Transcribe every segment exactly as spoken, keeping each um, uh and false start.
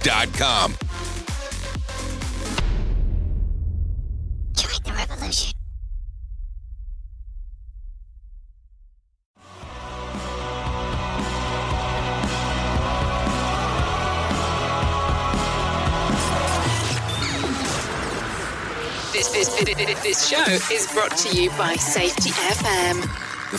dot com. Join the revolution. This, this, this, this show is brought to you by Safety F M. The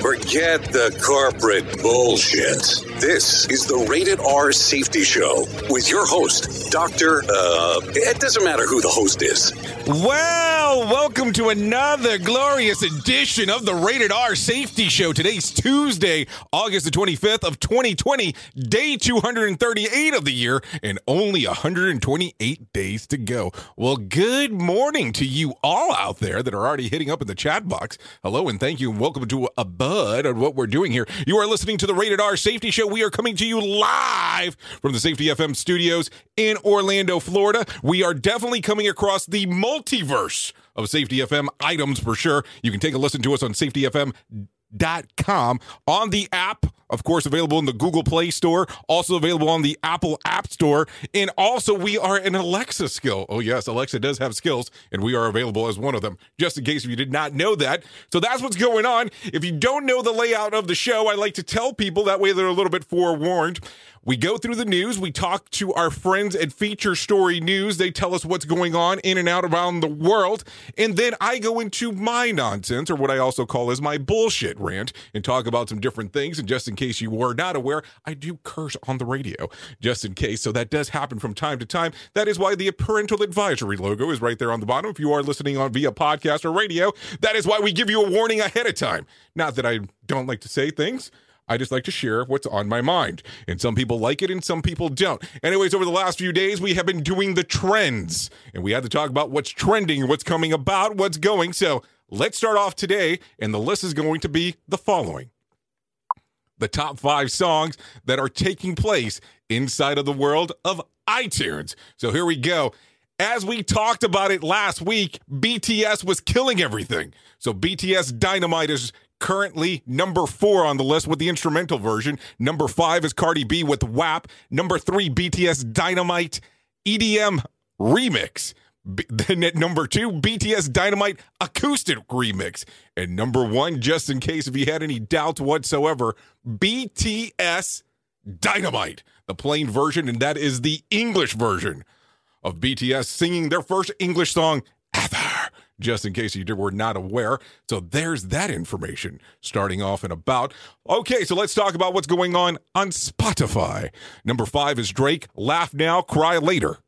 Forget the corporate bullshit. This is the Rated R Safety Show with your host, Doctor Uh, it doesn't matter who the host is. Well, welcome to another glorious edition of the Rated R Safety Show. Today's Tuesday, August the twenty-fifth of twenty twenty, day two hundred thirty-eight of the year, and only one hundred twenty-eight days to go. Well, good morning to you all out there that are already hitting up in the chat box. Hello and thank you and welcome to a buzz on what we're doing here. You are listening to the Rated R Safety Show. We are coming to you live from the Safety F M studios in Orlando, Florida. We are definitely coming across the multiverse of Safety F M items for sure. You can take a listen to us on safety f m dot com, on the app, of course, available in the Google Play Store, also available on the Apple App Store, and also we are an Alexa skill. Oh yes, Alexa does have skills, and we are available as one of them, just in case you did not know that. So that's what's going on. If you don't know the layout of the show, I like to tell people, that way they're a little bit forewarned. We go through the news. We talk to our friends at Feature Story News. They tell us what's going on in and out around the world. And then I go into my nonsense, or what I also call as my bullshit rant, and talk about some different things. And just in case you were not aware, I do curse on the radio, just in case. So that does happen from time to time. That is why the parental advisory logo is right there on the bottom. If you are listening on via podcast or radio, that is why we give you a warning ahead of time. Not that I don't like to say things. I just like to share what's on my mind. And some people like it and some people don't. Anyways, over the last few days, we have been doing the trends. And we had to talk about what's trending, what's coming about, what's going. So let's start off today. And the list is going to be the following. The top five songs that are taking place inside of the world of iTunes. So here we go. As we talked about it last week, B T S was killing everything. So B T S Dynamite is currently number four on the list with the instrumental version. Number five is Cardi B with W A P. Number three, B T S Dynamite E D M Remix. B- then at number two, B T S Dynamite Acoustic Remix. And number one, just in case if you had any doubts whatsoever, B T S Dynamite, the plain version, and that is the English version of B T S singing their first English song ever, just in case you were not aware. So there's that information starting off and about. Okay, so let's talk about what's going on on Spotify. Number five is Drake, Laugh Now, Cry Later.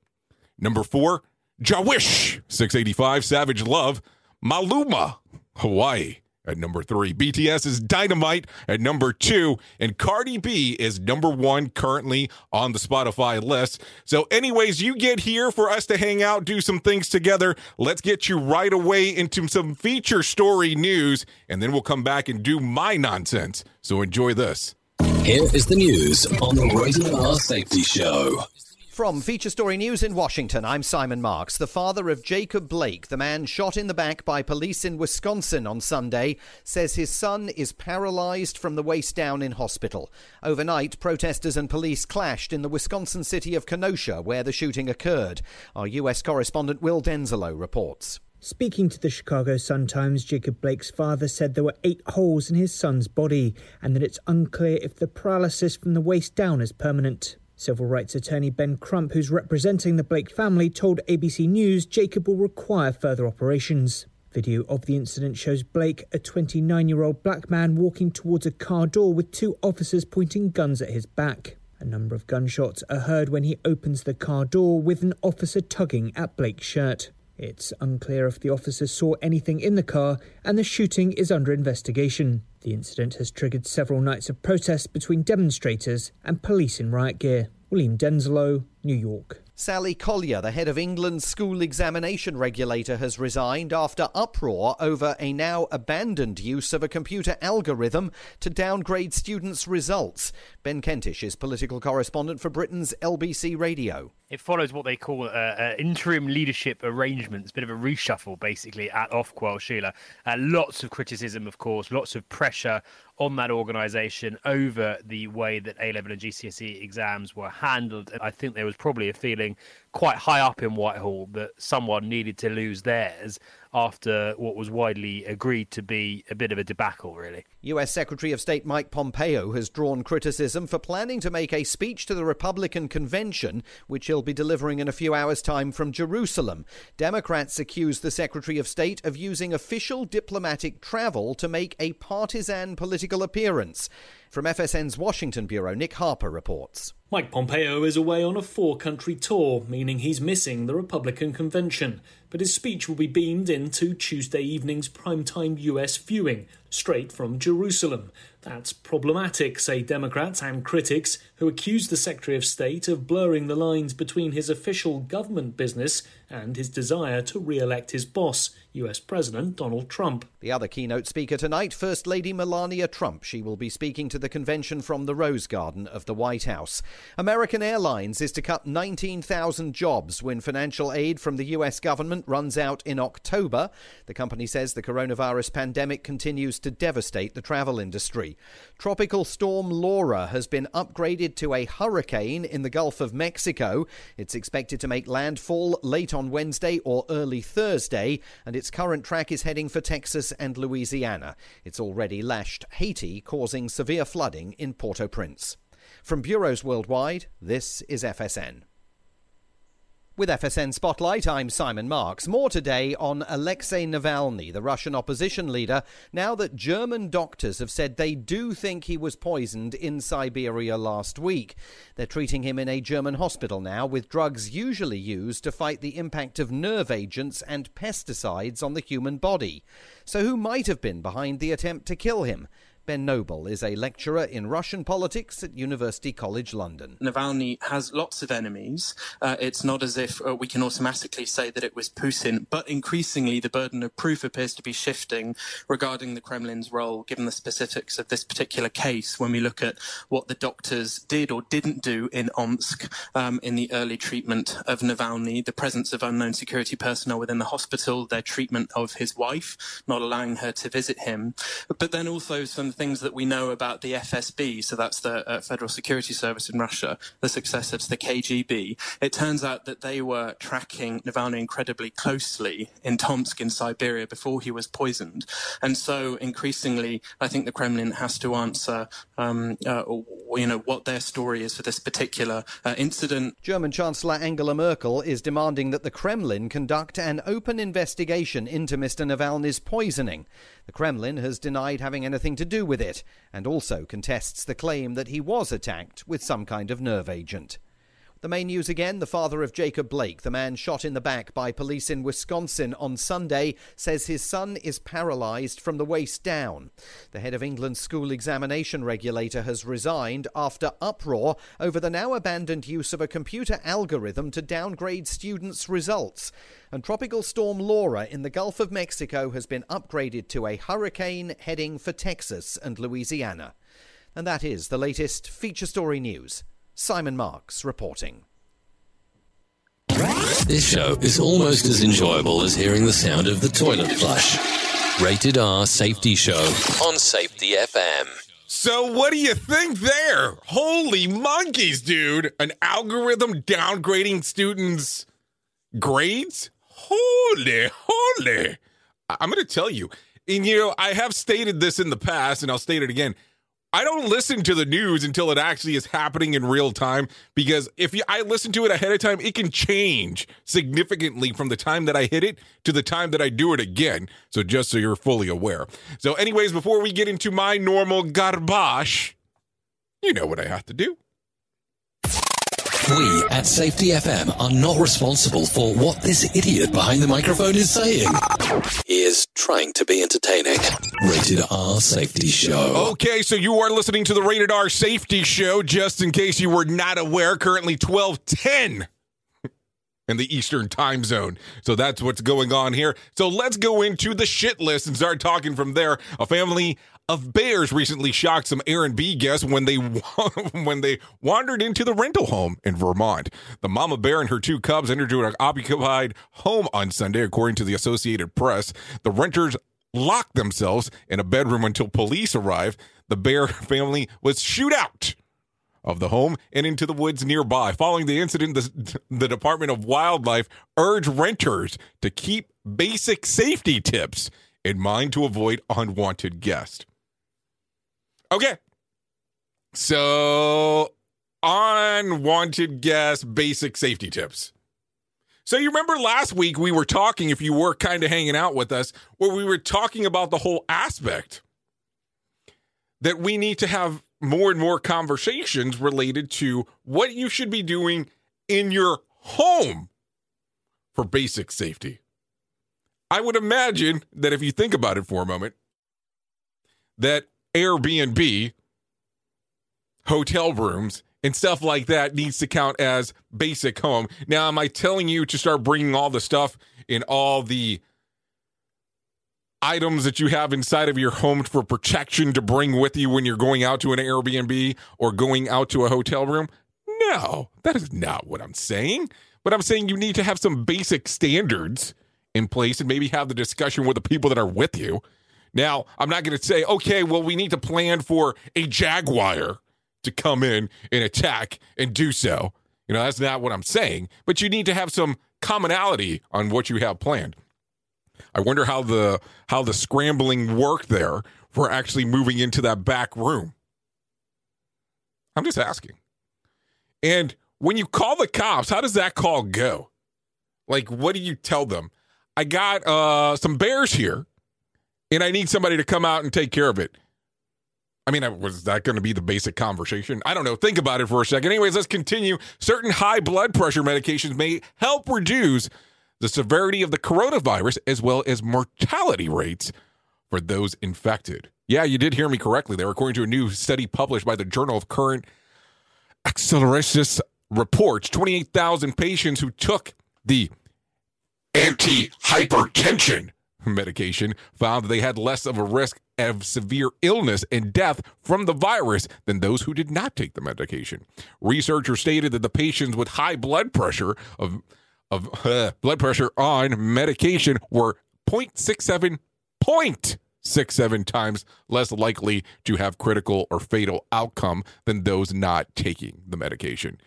Number four, Jawish six eighty-five, Savage Love, Maluma, Hawaii. at number three. B T S is Dynamite at number two. And Cardi B is number one currently on the Spotify list. So anyways, you get here for us to hang out, do some things together. Let's get you right away into some feature story news. And then we'll come back and do my nonsense. So enjoy this. Here is the news on the Rated R Safety Show. From Feature Story News in Washington, I'm Simon Marks. The father of Jacob Blake, the man shot in the back by police in Wisconsin on Sunday, says his son is paralyzed from the waist down in hospital. Overnight, protesters and police clashed in the Wisconsin city of Kenosha, where the shooting occurred. Our U S correspondent Will Denzilo reports. Speaking to the Chicago Sun-Times, Jacob Blake's father said there were eight holes in his son's body and that it's unclear if the paralysis from the waist down is permanent. Civil rights attorney Ben Crump, who's representing the Blake family, told A B C News Jacob will require further operations. Video of the incident shows Blake, a twenty-nine-year-old black man, walking towards a car door with two officers pointing guns at his back. A number of gunshots are heard when he opens the car door, with an officer tugging at Blake's shirt. It's unclear if the officer saw anything in the car, and the shooting is under investigation. The incident has triggered several nights of protests between demonstrators and police in riot gear. William Denzilo, New York. Sally Collier, the head of England's school examination regulator, has resigned after uproar over a now abandoned use of a computer algorithm to downgrade students' results. Ben Kentish is political correspondent for Britain's L B C Radio. It follows what they call uh, uh, interim leadership arrangements, bit of a reshuffle, basically, at Ofqual, Sheila. Uh, lots of criticism, of course, lots of pressure on that organisation over the way that A-level and G C S E exams were handled. And I think there was probably a feeling quite high up in Whitehall that someone needed to lose theirs after what was widely agreed to be a bit of a debacle, really. U S Secretary of State Mike Pompeo has drawn criticism for planning to make a speech to the Republican convention, which he'll be delivering in a few hours' time from Jerusalem. Democrats accuse the Secretary of State of using official diplomatic travel to make a partisan political appearance. From F S N's Washington Bureau, Nick Harper reports. Mike Pompeo is away on a four-country tour, meaning he's missing the Republican convention. But his speech will be beamed into Tuesday evening's primetime U S viewing, straight from Jerusalem. That's problematic, say Democrats and critics, who accuse the Secretary of State of blurring the lines between his official government business and his desire to re-elect his boss, U S President Donald Trump. The other keynote speaker tonight, First Lady Melania Trump. She will be speaking to the convention from the Rose Garden of the White House. American Airlines is to cut nineteen thousand jobs when financial aid from the U S government runs out in October. The company says the coronavirus pandemic continues to devastate the travel industry. Tropical Storm Laura has been upgraded to a hurricane in the Gulf of Mexico. It's expected to make landfall late on Wednesday or early Thursday, and its current track is heading for Texas and Louisiana. It's already lashed Haiti, causing severe flooding in Port-au-Prince. From bureaus worldwide, this is F S N. With F S N Spotlight, I'm Simon Marks. More today on Alexei Navalny, the Russian opposition leader, now that German doctors have said they do think he was poisoned in Siberia last week. They're treating him in a German hospital now with drugs usually used to fight the impact of nerve agents and pesticides on the human body. So who might have been behind the attempt to kill him? Ben Noble is a lecturer in Russian politics at University College London. Navalny has lots of enemies. Uh, it's not as if uh, we can automatically say that it was Putin, but increasingly the burden of proof appears to be shifting regarding the Kremlin's role, given the specifics of this particular case, when we look at what the doctors did or didn't do in Omsk um, in the early treatment of Navalny, the presence of unknown security personnel within the hospital, their treatment of his wife, not allowing her to visit him, but then also some things that we know about the F S B, so that's the uh, Federal Security Service in Russia, the successor to the K G B. It turns out that they were tracking Navalny incredibly closely in Tomsk in Siberia before he was poisoned. And so increasingly, I think the Kremlin has to answer um, uh, you know, what their story is for this particular uh, incident. German Chancellor Angela Merkel is demanding that the Kremlin conduct an open investigation into Mister Navalny's poisoning. The Kremlin has denied having anything to do with it, and also contests the claim that he was attacked with some kind of nerve agent. The main news again, the father of Jacob Blake, the man shot in the back by police in Wisconsin on Sunday, says his son is paralysed from the waist down. The head of England's school examination regulator has resigned after uproar over the now abandoned use of a computer algorithm to downgrade students' results. And Tropical Storm Laura in the Gulf of Mexico has been upgraded to a hurricane heading for Texas and Louisiana. And that is the latest Feature Story News. Simon Marks reporting. This show is almost as enjoyable as hearing the sound of the toilet flush. Rated R Safety Show on Safety F M. So what do you think there? Holy monkeys, dude. An algorithm downgrading students' grades? Holy, holy. I'm going to tell you. And, you know, I have stated this in the past, and I'll state it again. I don't listen to the news until it actually is happening in real time, because if you, I listen to it ahead of time, it can change significantly from the time that I hit it to the time that I do it again. So just so you're fully aware. So anyways, before we get into my normal garbage, you know what I have to do. We at Safety F M are not responsible for what this idiot behind the microphone is saying. He is trying to be entertaining. Rated R Safety Show. Okay, so you are listening to the Rated R Safety Show. Just in case you were not aware, currently twelve ten in the Eastern time zone. So that's what's going on here. So let's go into the shit list and start talking from there. A family of bears recently shocked some Airbnb guests when they when they wandered into the rental home in Vermont. The mama bear and her two cubs entered an occupied home on Sunday, according to the Associated Press. The renters locked themselves in a bedroom until police arrived. The bear family was shooed out of the home and into the woods nearby. Following the incident, the, the Department of Wildlife urged renters to keep basic safety tips in mind to avoid unwanted guests. Okay, so unwanted guests, basic safety tips. So you remember last week we were talking, if you were kind of hanging out with us, where we were talking about the whole aspect that we need to have more and more conversations related to what you should be doing in your home for basic safety. I would imagine that if you think about it for a moment, that Airbnb, hotel rooms, and stuff like that needs to count as basic home. Now, am I telling you to start bringing all the stuff and all the items that you have inside of your home for protection to bring with you when you're going out to an Airbnb or going out to a hotel room? No, that is not what I'm saying. But I'm saying you need to have some basic standards in place and maybe have the discussion with the people that are with you. Now, I'm not going to say, okay, well, we need to plan for a jaguar to come in and attack and do so. You know, that's not what I'm saying, but you need to have some commonality on what you have planned. I wonder how the how the scrambling worked there for actually moving into that back room. I'm just asking. And when you call the cops, how does that call go? Like, what do you tell them? I got uh, some bears here, and I need somebody to come out and take care of it. I mean, was that going to be the basic conversation? I don't know. Think about it for a second. Anyways, let's continue. Certain high blood pressure medications may help reduce the severity of the coronavirus as well as mortality rates for those infected. Yeah, you did hear me correctly there. According to a new study published by the Journal of Current Acceleration Reports, twenty-eight thousand patients who took the antihypertension medication found that they had less of a risk of severe illness and death from the virus than those who did not take the medication. Researchers stated that the patients with high blood pressure of of uh, blood pressure on medication were zero point six seven times less likely to have critical or fatal outcome than those not taking the medication.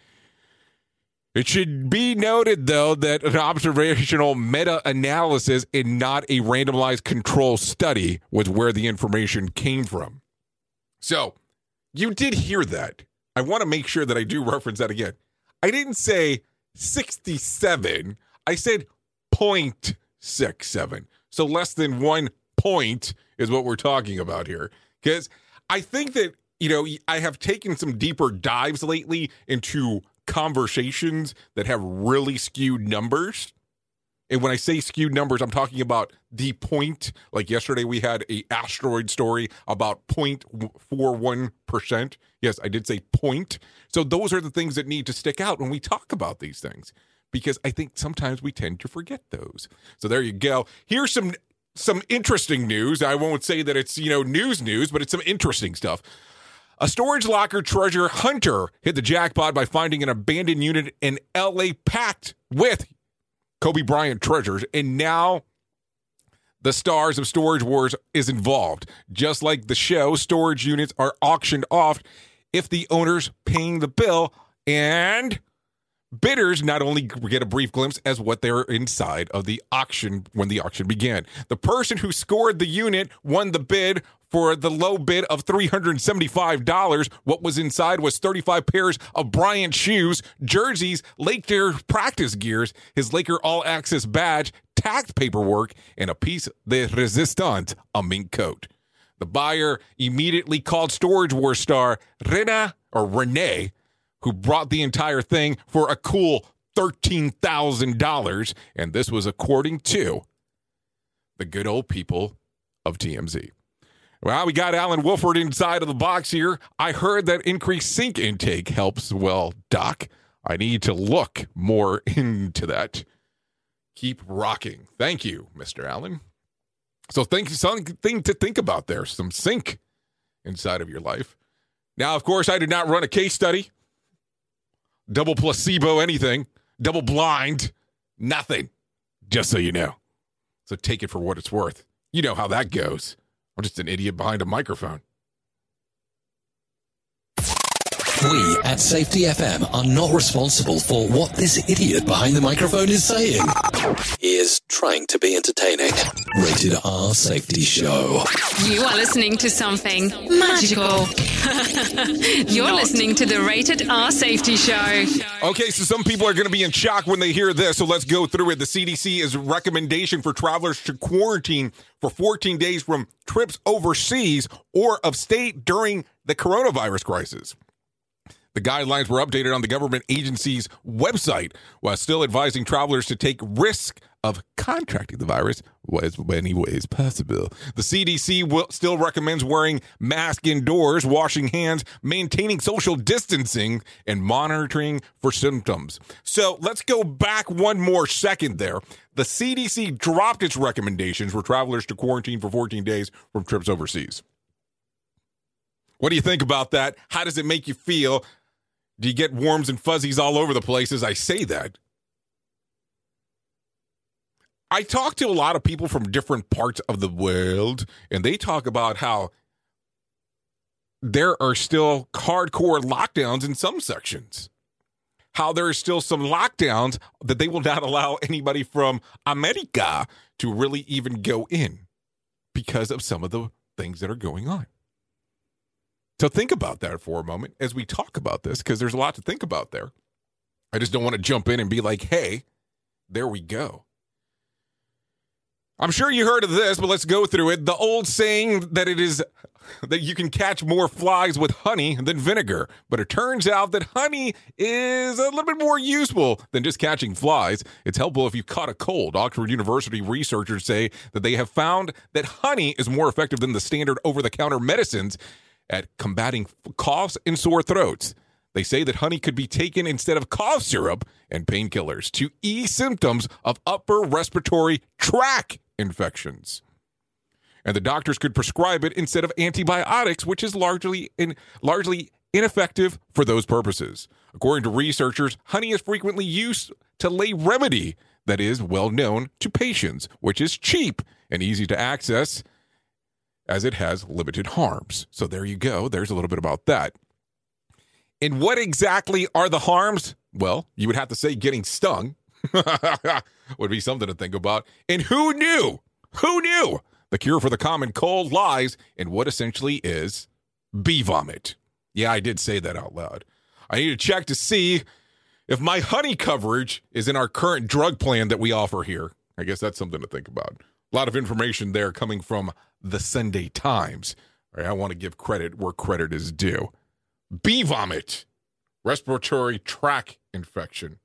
It should be noted, though, that an observational meta-analysis and not a randomized control study was where the information came from. So you did hear that. I want to make sure that I do reference that again. I didn't say sixty-seven. I said zero point six seven. So less than one point is what we're talking about here. Because I think that, you know, I have taken some deeper dives lately into conversations that have really skewed numbers. And when I say skewed numbers, I'm talking about the point. Like yesterday, we had an asteroid story about zero point four one percent. Yes, I did say point. So those are the things that need to stick out when we talk about these things, because I think sometimes we tend to forget those. So there you go. Here's some some interesting news. I won't say that it's, you know, news news, but it's some interesting stuff. A storage locker treasure hunter hit the jackpot by finding an abandoned unit in L A packed with Kobe Bryant treasures, and now the stars of Storage Wars is involved. Just like the show, storage units are auctioned off if the owner's paying the bill, and bidders not only get a brief glimpse as what they were inside of the auction when the auction began. The person who scored the unit won the bid for the low bid of three hundred seventy-five dollars. What was inside was thirty-five pairs of Bryant shoes, jerseys, Laker practice gears, his Laker All-Access badge, tax paperwork, and a piece de resistance, a mink coat. The buyer immediately called Storage War star Rena, or Renee, who brought the entire thing for a cool thirteen thousand dollars, and this was according to the good old people of T M Z. Well, we got Alan Wolford inside of the box here. I heard that increased sink intake helps. Well, Doc, I need to look more into that. Keep rocking. Thank you, Mister Allen. So think, something to think about there, some sink inside of your life. Now, of course, I did not run a case study. Double placebo anything, double blind, nothing, just so you know. So take it for what it's worth. You know how that goes. I'm just an idiot behind a microphone. We at Safety F M are not responsible for what this idiot behind the microphone is saying. He is trying to be entertaining. Rated R Safety Show. You are listening to something magical. You're not listening to the Rated R Safety Show. Okay, so some people are going to be in shock when they hear this, so let's go through it. The C D C is recommendation for travelers to quarantine for fourteen days from trips overseas or of state during the coronavirus crisis. The guidelines were updated on the government agency's website, while still advising travelers to take risk of contracting the virus as many ways possible. The C D C will still recommends wearing masks indoors, washing hands, maintaining social distancing, and monitoring for symptoms. So let's go back one more second there. The C D C dropped its recommendations for travelers to quarantine for fourteen days from trips overseas. What do you think about that? How does it make you feel? Do you get warms and fuzzies all over the place as I say that? I talk to a lot of people from different parts of the world, and they talk about how there are still hardcore lockdowns in some sections, how there are still some lockdowns that they will not allow anybody from America to really even go in because of some of the things that are going on. So think about that for a moment as we talk about this, because there's a lot to think about there. I just don't want to jump in and be like, hey, there we go. I'm sure you heard of this, but let's go through it. The old saying that it is that you can catch more flies with honey than vinegar. But it turns out that honey is a little bit more useful than just catching flies. It's helpful if you caught a cold. Oxford University researchers say that they have found that honey is more effective than the standard over-the-counter medicines at combating coughs and sore throats. They say that honey could be taken instead of cough syrup and painkillers to ease symptoms of upper respiratory tract infections. And the doctors could prescribe it instead of antibiotics, which is largely in, largely ineffective for those purposes. According to researchers, honey is frequently used to lay remedy that is well known to patients, which is cheap and easy to access, as it has limited harms. So there you go. There's a little bit about that. And what exactly are the harms? Well, you would have to say getting stung would be something to think about. And who knew? Who knew? The cure for the common cold lies in what essentially is bee vomit. Yeah, I did say that out loud. I need to check to see if my honey coverage is in our current drug plan that we offer here. I guess that's something to think about. A lot of information there coming from the Sunday Times. All right, I want to give credit where credit is due. Bee vomit. respiratory tract infection.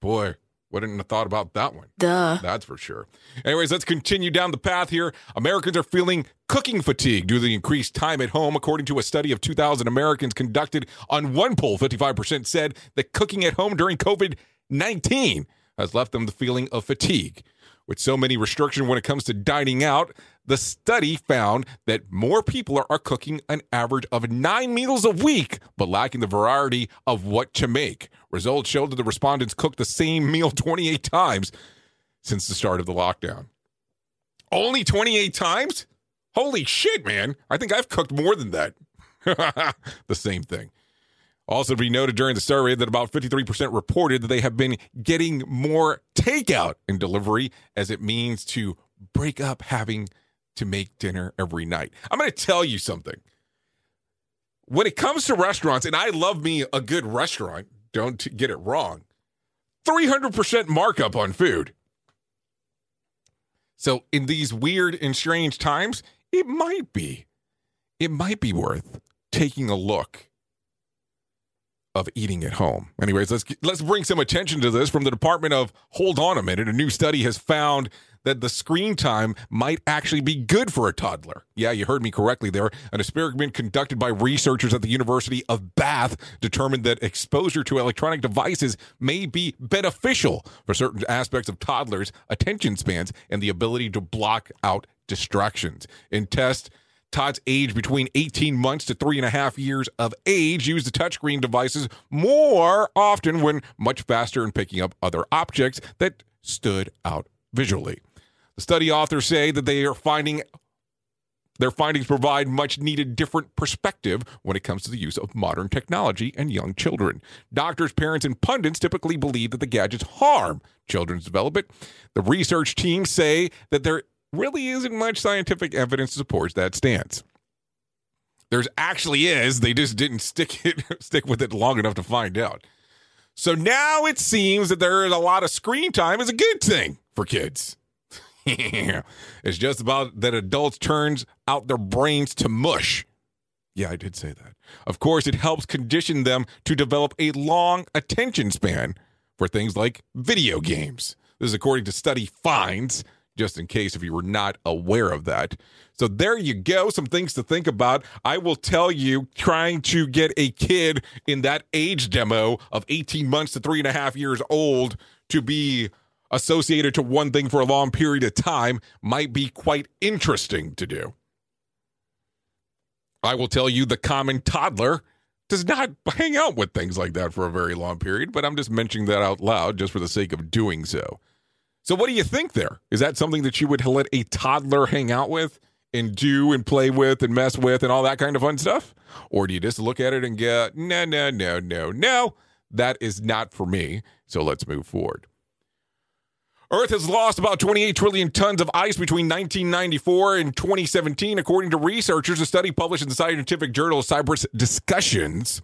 Boy, wouldn't have thought about that one. Duh. That's for sure. Anyways, let's continue down the path here. Americans are feeling cooking fatigue due to the increased time at home. According to a study of two thousand Americans conducted on one poll, fifty-five percent said that cooking at home during COVID nineteen has left them the feeling of fatigue. With so many restrictions when it comes to dining out, the study found that more people are cooking an average of nine meals a week, but lacking the variety of what to make. Results showed that the respondents cooked the same meal twenty-eight times since the start of the lockdown. Only twenty-eight times? Holy shit, man. I think I've cooked more than that. The same thing. Also to be noted during the survey that about fifty-three percent reported that they have been getting more takeout and delivery as it means to break up having to make dinner every night. I'm going to tell you something. When it comes to restaurants, and I love me a good restaurant, don't get it wrong, three hundred percent markup on food. So in these weird and strange times, it might be, it might be worth taking a look of eating at home. Anyways, let's let's bring some attention to this from the Department of Hold on a minute. A new study has found that the screen time might actually be good for a toddler. Yeah, you heard me correctly there. An experiment conducted by researchers at the University of Bath determined that exposure to electronic devices may be beneficial for certain aspects of toddlers' attention spans and the ability to block out distractions. In tests, Todd's age between eighteen months to three and a half years of age used the touchscreen devices more often when much faster in picking up other objects that stood out visually. The study authors say that they are finding their findings provide much needed different perspective when it comes to the use of modern technology and young children. Doctors, parents, and pundits typically believe that the gadgets harm children's development. The research team say that there really isn't much scientific evidence to support that stance. There's actually is. They just didn't stick it, stick with it long enough to find out. So now it seems that there is a lot of screen time is a good thing for kids. It's just about that adults turns out their brains to mush. Yeah, I did say that. Of course, it helps condition them to develop a long attention span for things like video games. This is according to study finds, just in case if you were not aware of that. So there you go, some things to think about. I will tell you, trying to get a kid in that age demo of eighteen months to three and a half years old to be associated to one thing for a long period of time might be quite interesting to do. I will tell you, the common toddler does not hang out with things like that for a very long period, but I'm just mentioning that out loud just for the sake of doing so. So what do you think there? Is that something that you would let a toddler hang out with and do and play with and mess with and all that kind of fun stuff? Or do you just look at it and go, no, no, no, no, no, that is not for me. So let's move forward. Earth has lost about twenty-eight trillion tons of ice between nineteen ninety-four and twenty seventeen, according to researchers. A study published in the scientific journal Cyprus Discussions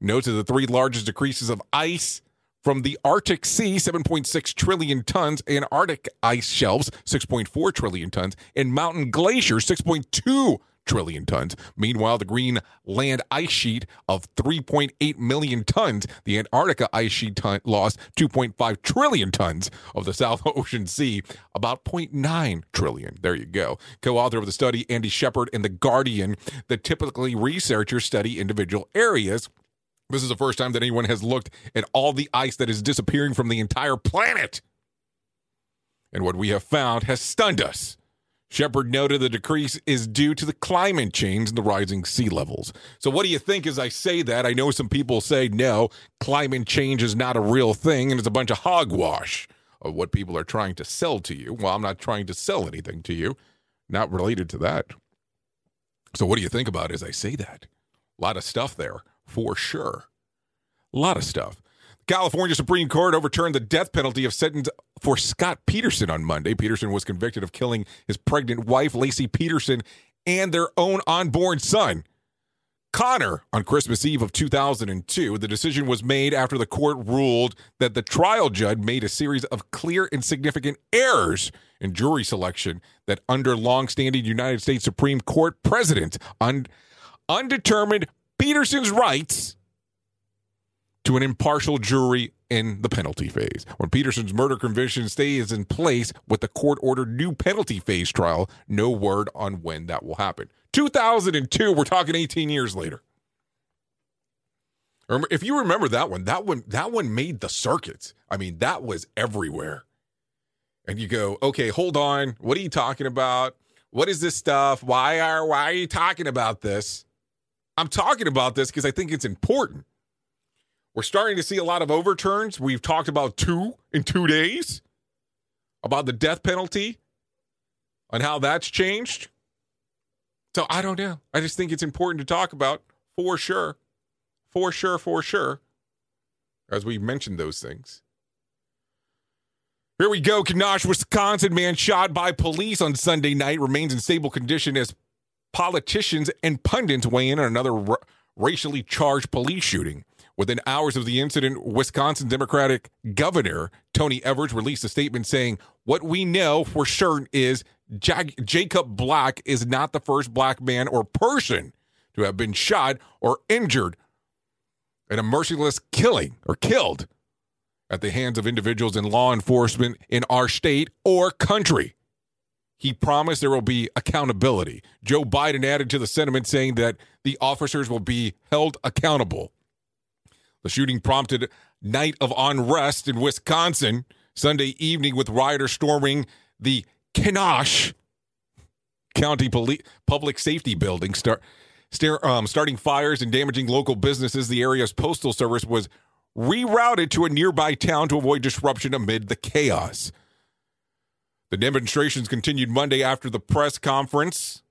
notes that the three largest decreases of ice from the Arctic Sea, seven point six trillion tons, and Arctic ice shelves, six point four trillion tons, and mountain glaciers, six point two trillion tons. Meanwhile, the Greenland ice sheet of three point eight million tons, the Antarctica ice sheet ton- lost two point five trillion tons of the South Ocean Sea, about zero point nine trillion. There you go. Co-author of the study, Andy Shepard, and The Guardian, that typically researchers study individual areas. This is the first time that anyone has looked at all the ice that is disappearing from the entire planet. And what we have found has stunned us. Shepard noted the decrease is due to the climate change and the rising sea levels. So what do you think as I say that? I know some people say, no, climate change is not a real thing, and it's a bunch of hogwash of what people are trying to sell to you. Well, I'm not trying to sell anything to you, not related to that. So what do you think about as I say that? A lot of stuff there. For sure. A lot of stuff. The California Supreme Court overturned the death penalty of sentence for Scott Peterson on Monday. Peterson was convicted of killing his pregnant wife, Lacey Peterson, and their own unborn son, Connor, on Christmas Eve of two thousand two. The decision was made after the court ruled that the trial judge made a series of clear and significant errors in jury selection that under longstanding United States Supreme Court precedent, un- undetermined Peterson's rights to an impartial jury in the penalty phase. When Peterson's murder conviction stays in place with the court-ordered new penalty phase trial, no word on when that will happen. two thousand two, we're talking eighteen years later. If you remember that one, that one, that one made the circuits. I mean, that was everywhere. And you go, okay, hold on. What are you talking about? What is this stuff? Why are, why are you talking about this? I'm talking about this because I think it's important. We're starting to see a lot of overturns. We've talked about two in two days about the death penalty and how that's changed. So I don't know. I just think it's important to talk about for sure. For sure, for sure, as we mentioned those things. Here we go. Kenosha, Wisconsin, man shot by police on Sunday night remains in stable condition as politicians and pundits weigh in on another r- racially charged police shooting. Within hours of the incident, Wisconsin Democratic Governor Tony Evers released a statement saying, "What we know for certain is Jag- Jacob Blake is not the first black man or person to have been shot or injured in a merciless killing or killed at the hands of individuals in law enforcement in our state or country." He promised there will be accountability. Joe Biden added to the sentiment saying that the officers will be held accountable. The shooting prompted a night of unrest in Wisconsin Sunday evening with rioters storming the Kenosha County Poli- Public Safety Building, start Star, um, starting fires and damaging local businesses. The area's postal service was rerouted to a nearby town to avoid disruption amid the chaos. The demonstrations continued Monday after the press conference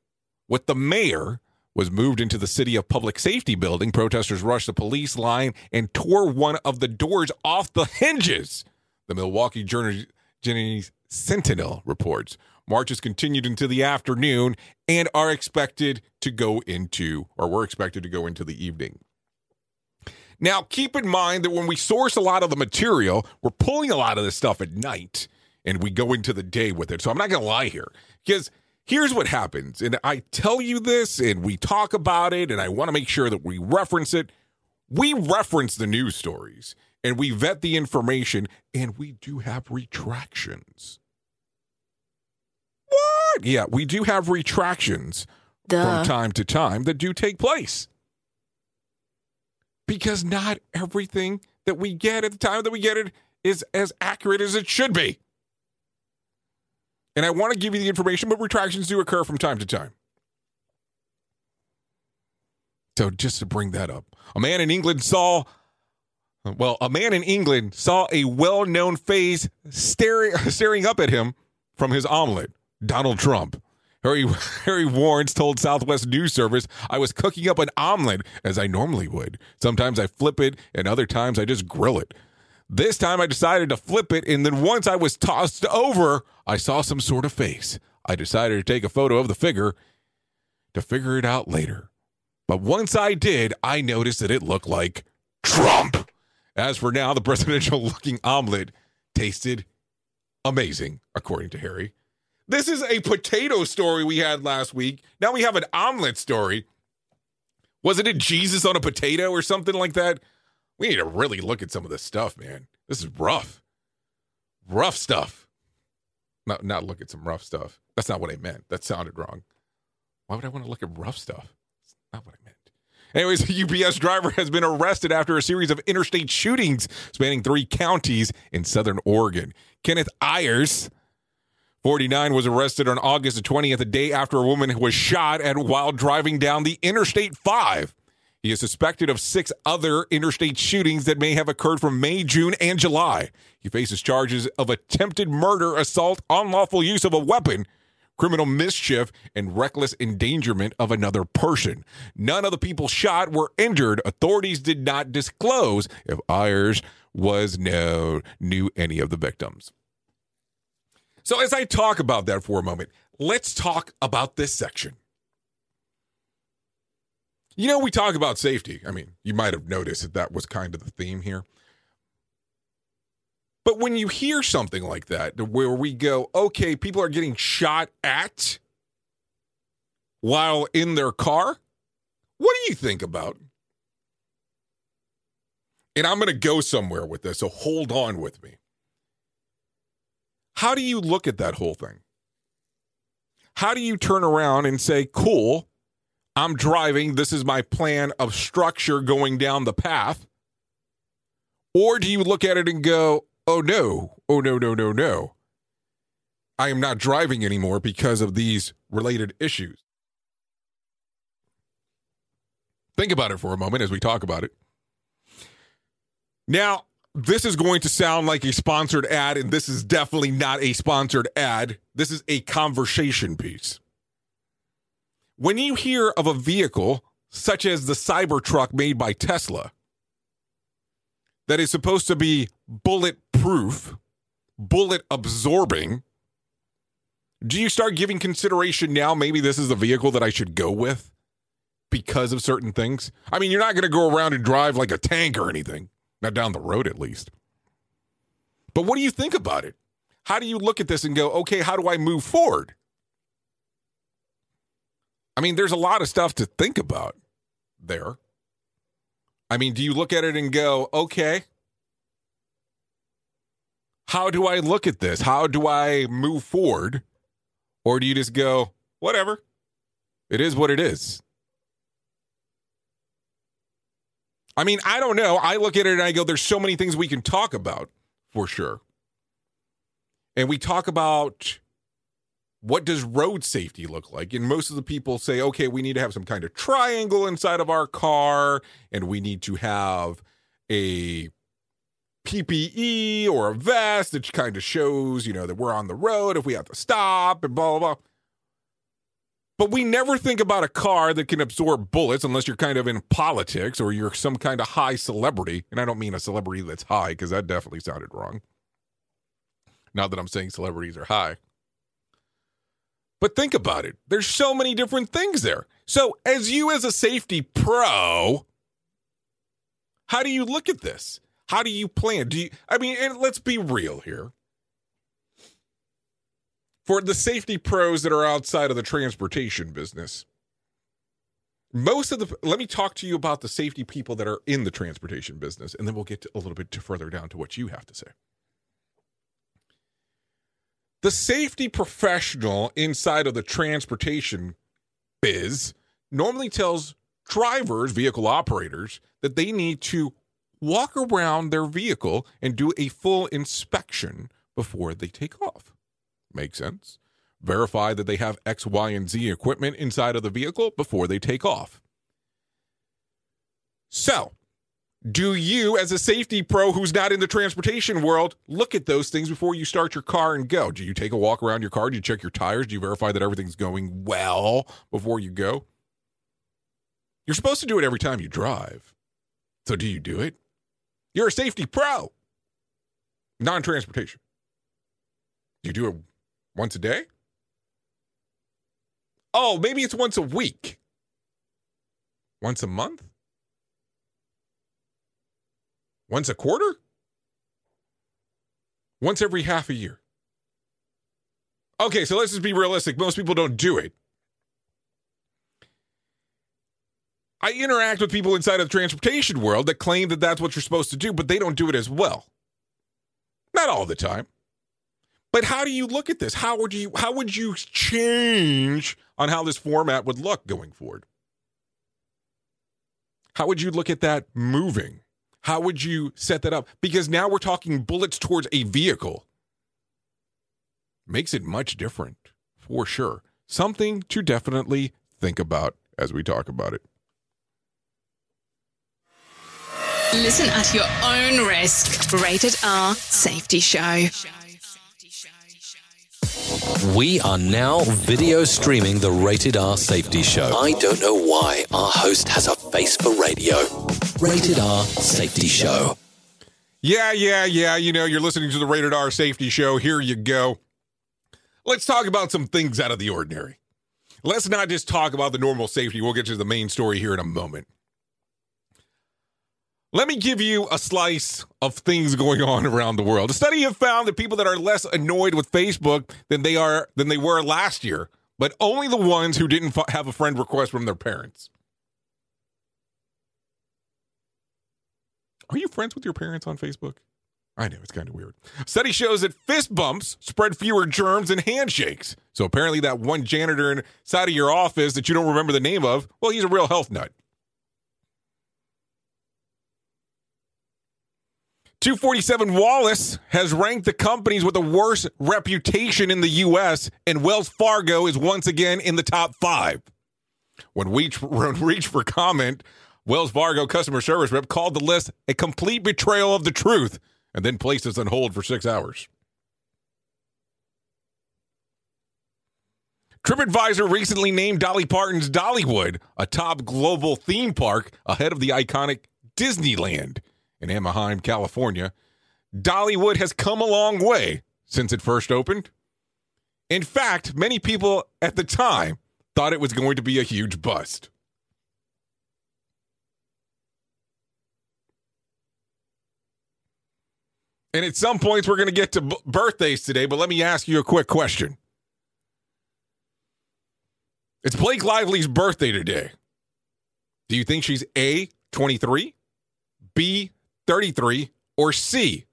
with the mayor was moved into the City of Public Safety Building. Protesters rushed the police line and tore one of the doors off the hinges, the Milwaukee Journal-Sentinel reports. Marches continued into the afternoon and are expected to go into, or were expected to go into the evening. Now, keep in mind that when we source a lot of the material, we're pulling a lot of this stuff at night and we go into the day with it. So I'm not going to lie here, because here's what happens. And I tell you this and we talk about it and I want to make sure that we reference it. We reference the news stories and we vet the information and we do have retractions. What? Yeah, we do have retractions Duh. from time to time that do take place. Because not everything that we get at the time that we get it is as accurate as it should be. And I want to give you the information, but retractions do occur from time to time. So just to bring that up, a man in England saw... Well, a man in England saw a well-known face staring, staring up at him from his omelet. Donald Trump. Harry, Harry Warnes told Southwest News Service, "I was cooking up an omelet as I normally would. Sometimes I flip it and other times I just grill it. This time I decided to flip it, and then once I was tossed over, I saw some sort of face. I decided to take a photo of the figure to figure it out later. But once I did, I noticed that it looked like Trump." As for now, the presidential-looking omelet tasted amazing, according to Harry. This is a potato story we had last week. Now we have an omelet story. Wasn't it Jesus on a potato or something like that? We need to really look at some of this stuff, man. This is rough. Rough stuff. Not, not look at some rough stuff. That's not what I meant. That sounded wrong. Why would I want to look at rough stuff? That's not what I meant. Anyways, a U P S driver has been arrested after a series of interstate shootings spanning three counties in southern Oregon. Kenneth Ayers, forty-nine, was arrested on August twentieth, the day after a woman was shot at while driving down the Interstate five. He is suspected of six other interstate shootings that may have occurred from May, June, and July. He faces charges of attempted murder, assault, unlawful use of a weapon, criminal mischief, and reckless endangerment of another person. None of the people shot were injured. Authorities did not disclose if Ayers was known, knew any of the victims. So as I talk about that for a moment, let's talk about this section. You know, we talk about safety. I mean, you might have noticed that that was kind of the theme here. But when you hear something like that, where we go, okay, people are getting shot at while in their car, what do you think about? and I'm going to go somewhere with this, so hold on with me. How do you look at that whole thing? How do you turn around and say, cool, I'm driving, this is my plan of structure going down the path? Or do you look at it and go, oh no, oh no, no, no, no. I am not driving anymore because of these related issues. Think about it for a moment as we talk about it. Now, this is going to sound like a sponsored ad, and this is definitely not a sponsored ad. This is a conversation piece. When you hear of a vehicle such as the Cybertruck made by Tesla that is supposed to be bulletproof, bullet absorbing, do you start giving consideration now, maybe this is the vehicle that I should go with because of certain things? I mean, you're not going to go around and drive like a tank or anything. Not down the road, at least. But what do you think about it? How do you look at this and go, okay, how do I move forward? I mean, there's a lot of stuff to think about there. I mean, do you look at it and go, okay, how do I look at this? How do I move forward? Or do you just go, whatever, it is what it is? I mean, I don't know. I look at it and I go, there's so many things we can talk about for sure. And we talk about what does road safety look like? And most of the people say, okay, we need to have some kind of triangle inside of our car, and we need to have a P P E or a vest that kind of shows, you know, that we're on the road if we have to stop and blah, blah, blah. But we never think about a car that can absorb bullets unless you're kind of in politics or you're some kind of high celebrity. And I don't mean a celebrity that's high, because that definitely sounded wrong. Not that I'm saying celebrities are high. But think about it. There's so many different things there. So as you as a safety pro, how do you look at this? How do you plan? Do you, I mean, and let's be real here. For the safety pros that are outside of the transportation business, most of the, let me talk to you about the safety people that are in the transportation business, and then we'll get to a little bit further down to what you have to say. The safety professional inside of the transportation biz normally tells drivers, vehicle operators, that they need to walk around their vehicle and do a full inspection before they take off. Makes sense. Verify that they have X, Y, and Z equipment inside of the vehicle before they take off. So, do you, as a safety pro who's not in the transportation world, look at those things before you start your car and go? Do you take a walk around your car? Do you check your tires? Do you verify that everything's going well before you go? You're supposed to do it every time you drive. So do you do it? You're a safety pro. Non-transportation. Do you do it once a day? Oh, maybe it's once a week. Once a month? Once a quarter? Once every half a year. Okay, so let's just be realistic. Most people don't do it. I interact with people inside of the transportation world that claim that that's what you're supposed to do, but they don't do it as well. Not all the time. But how do you look at this? How would you how would you change on how this format would look going forward? How would you look at that moving? How would you set that up? Because now we're talking bullets towards a vehicle. Makes it much different, for sure. Something to definitely think about as we talk about it. Listen at your own risk. Rated R Safety Show. We are now video streaming the Rated R Safety Show. I don't know why our host has a face for radio. Rated R Safety Show. Yeah, yeah, yeah. You know, you're listening to the Rated R Safety Show. Here you go. Let's talk about some things out of the ordinary. Let's not just talk about the normal safety. We'll get to the main story here in a moment. Let me give you a slice of things going on around the world. A study has found that people that are less annoyed with Facebook than they are than they were last year, but only the ones who didn't f- have a friend request from their parents. Are you friends with your parents on Facebook? I know, it's kind of weird. Study shows that fist bumps spread fewer germs than handshakes. So apparently that one janitor inside of your office that you don't remember the name of, well, he's a real health nut. two forty-seven Wallace has ranked the companies with the worst reputation in the U S, and Wells Fargo is once again in the top five. When we reached for comment, Wells Fargo customer service rep called the list a complete betrayal of the truth and then placed us on hold for six hours. TripAdvisor recently named Dolly Parton's Dollywood a top global theme park ahead of the iconic Disneyland in Anaheim, California. Dollywood has come a long way since it first opened. In fact, many people at the time thought it was going to be a huge bust. And at some points, we're going to get to b- birthdays today, but let me ask you a quick question. It's Blake Lively's birthday today. Do you think she's A, twenty-three, B, thirty-three, or C,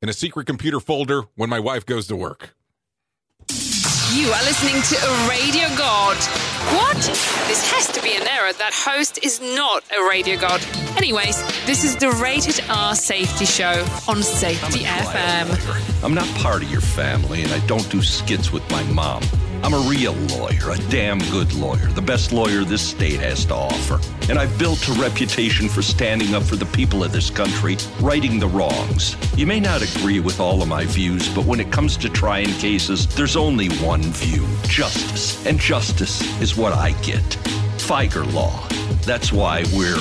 in a secret computer folder when my wife goes to work? You are listening to a radio god. What? This has to be an error. That host is not a radio god. Anyways, this is the Rated R Safety Show on Safety I'm F M. I'm not part of your family, and I don't do skits with my mom. I'm a real lawyer, a damn good lawyer, the best lawyer this state has to offer. And I've built a reputation for standing up for the people of this country, righting the wrongs. You may not agree with all of my views, but when it comes to trying cases, there's only one view, justice. And justice is what I get. Feiger law. That's why we're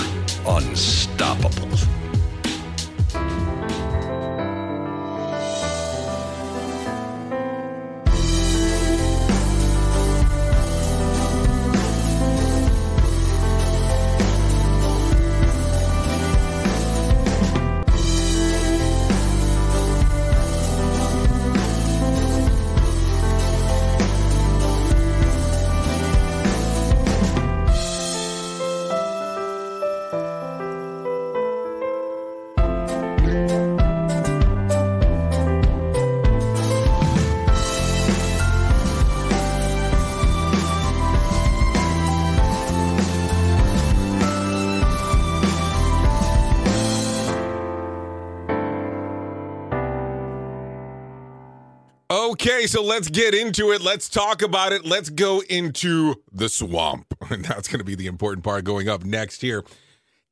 unstoppable. Okay, so let's get into it. Let's talk about it. Let's go into the swamp. And that's going to be the important part going up next here.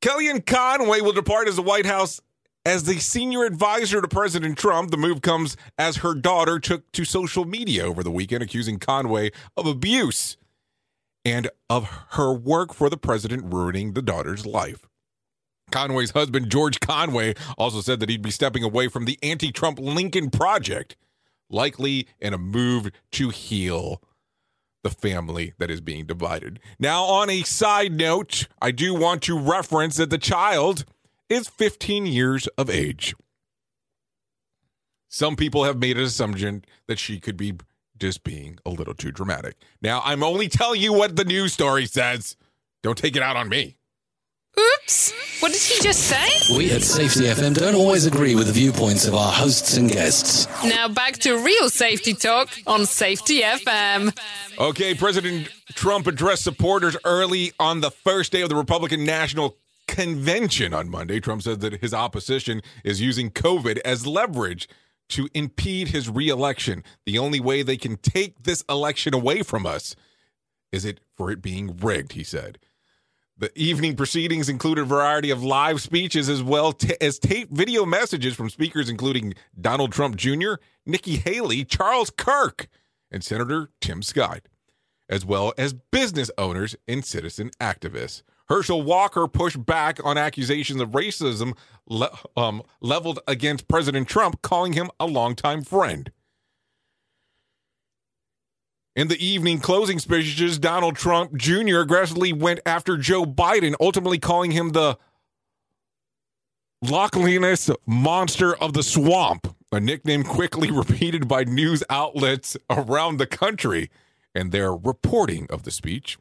Kellyanne Conway will depart as the White House as the senior advisor to President Trump. The move comes as her daughter took to social media over the weekend, accusing Conway of abuse and of her work for the president ruining the daughter's life. Conway's husband, George Conway, also said that he'd be stepping away from the anti-Trump Lincoln Project, likely in a move to heal the family that is being divided. Now, on a side note, I do want to reference that the child is fifteen years of age. Some people have made an assumption that she could be just being a little too dramatic. Now, I'm only telling you what the news story says. Don't take it out on me. Oops, what did he just say? We at Safety F M don't always agree with the viewpoints of our hosts and guests. Now back to real safety talk on Safety F M. Okay, President Trump addressed supporters early on the first day of the Republican National Convention on Monday. Trump said that his opposition is using COVID as leverage to impede his reelection. The only way they can take this election away from us is it for it being rigged, he said. The evening proceedings included a variety of live speeches as well t- as tape video messages from speakers including Donald Trump Junior, Nikki Haley, Charles Kirk, and Senator Tim Scott, as well as business owners and citizen activists. Herschel Walker pushed back on accusations of racism le- um, leveled against President Trump, calling him a longtime friend. In the evening closing speeches, Donald Trump Junior aggressively went after Joe Biden, ultimately calling him the lawlessness monster of the swamp, a nickname quickly repeated by news outlets around the country in their reporting of the speech.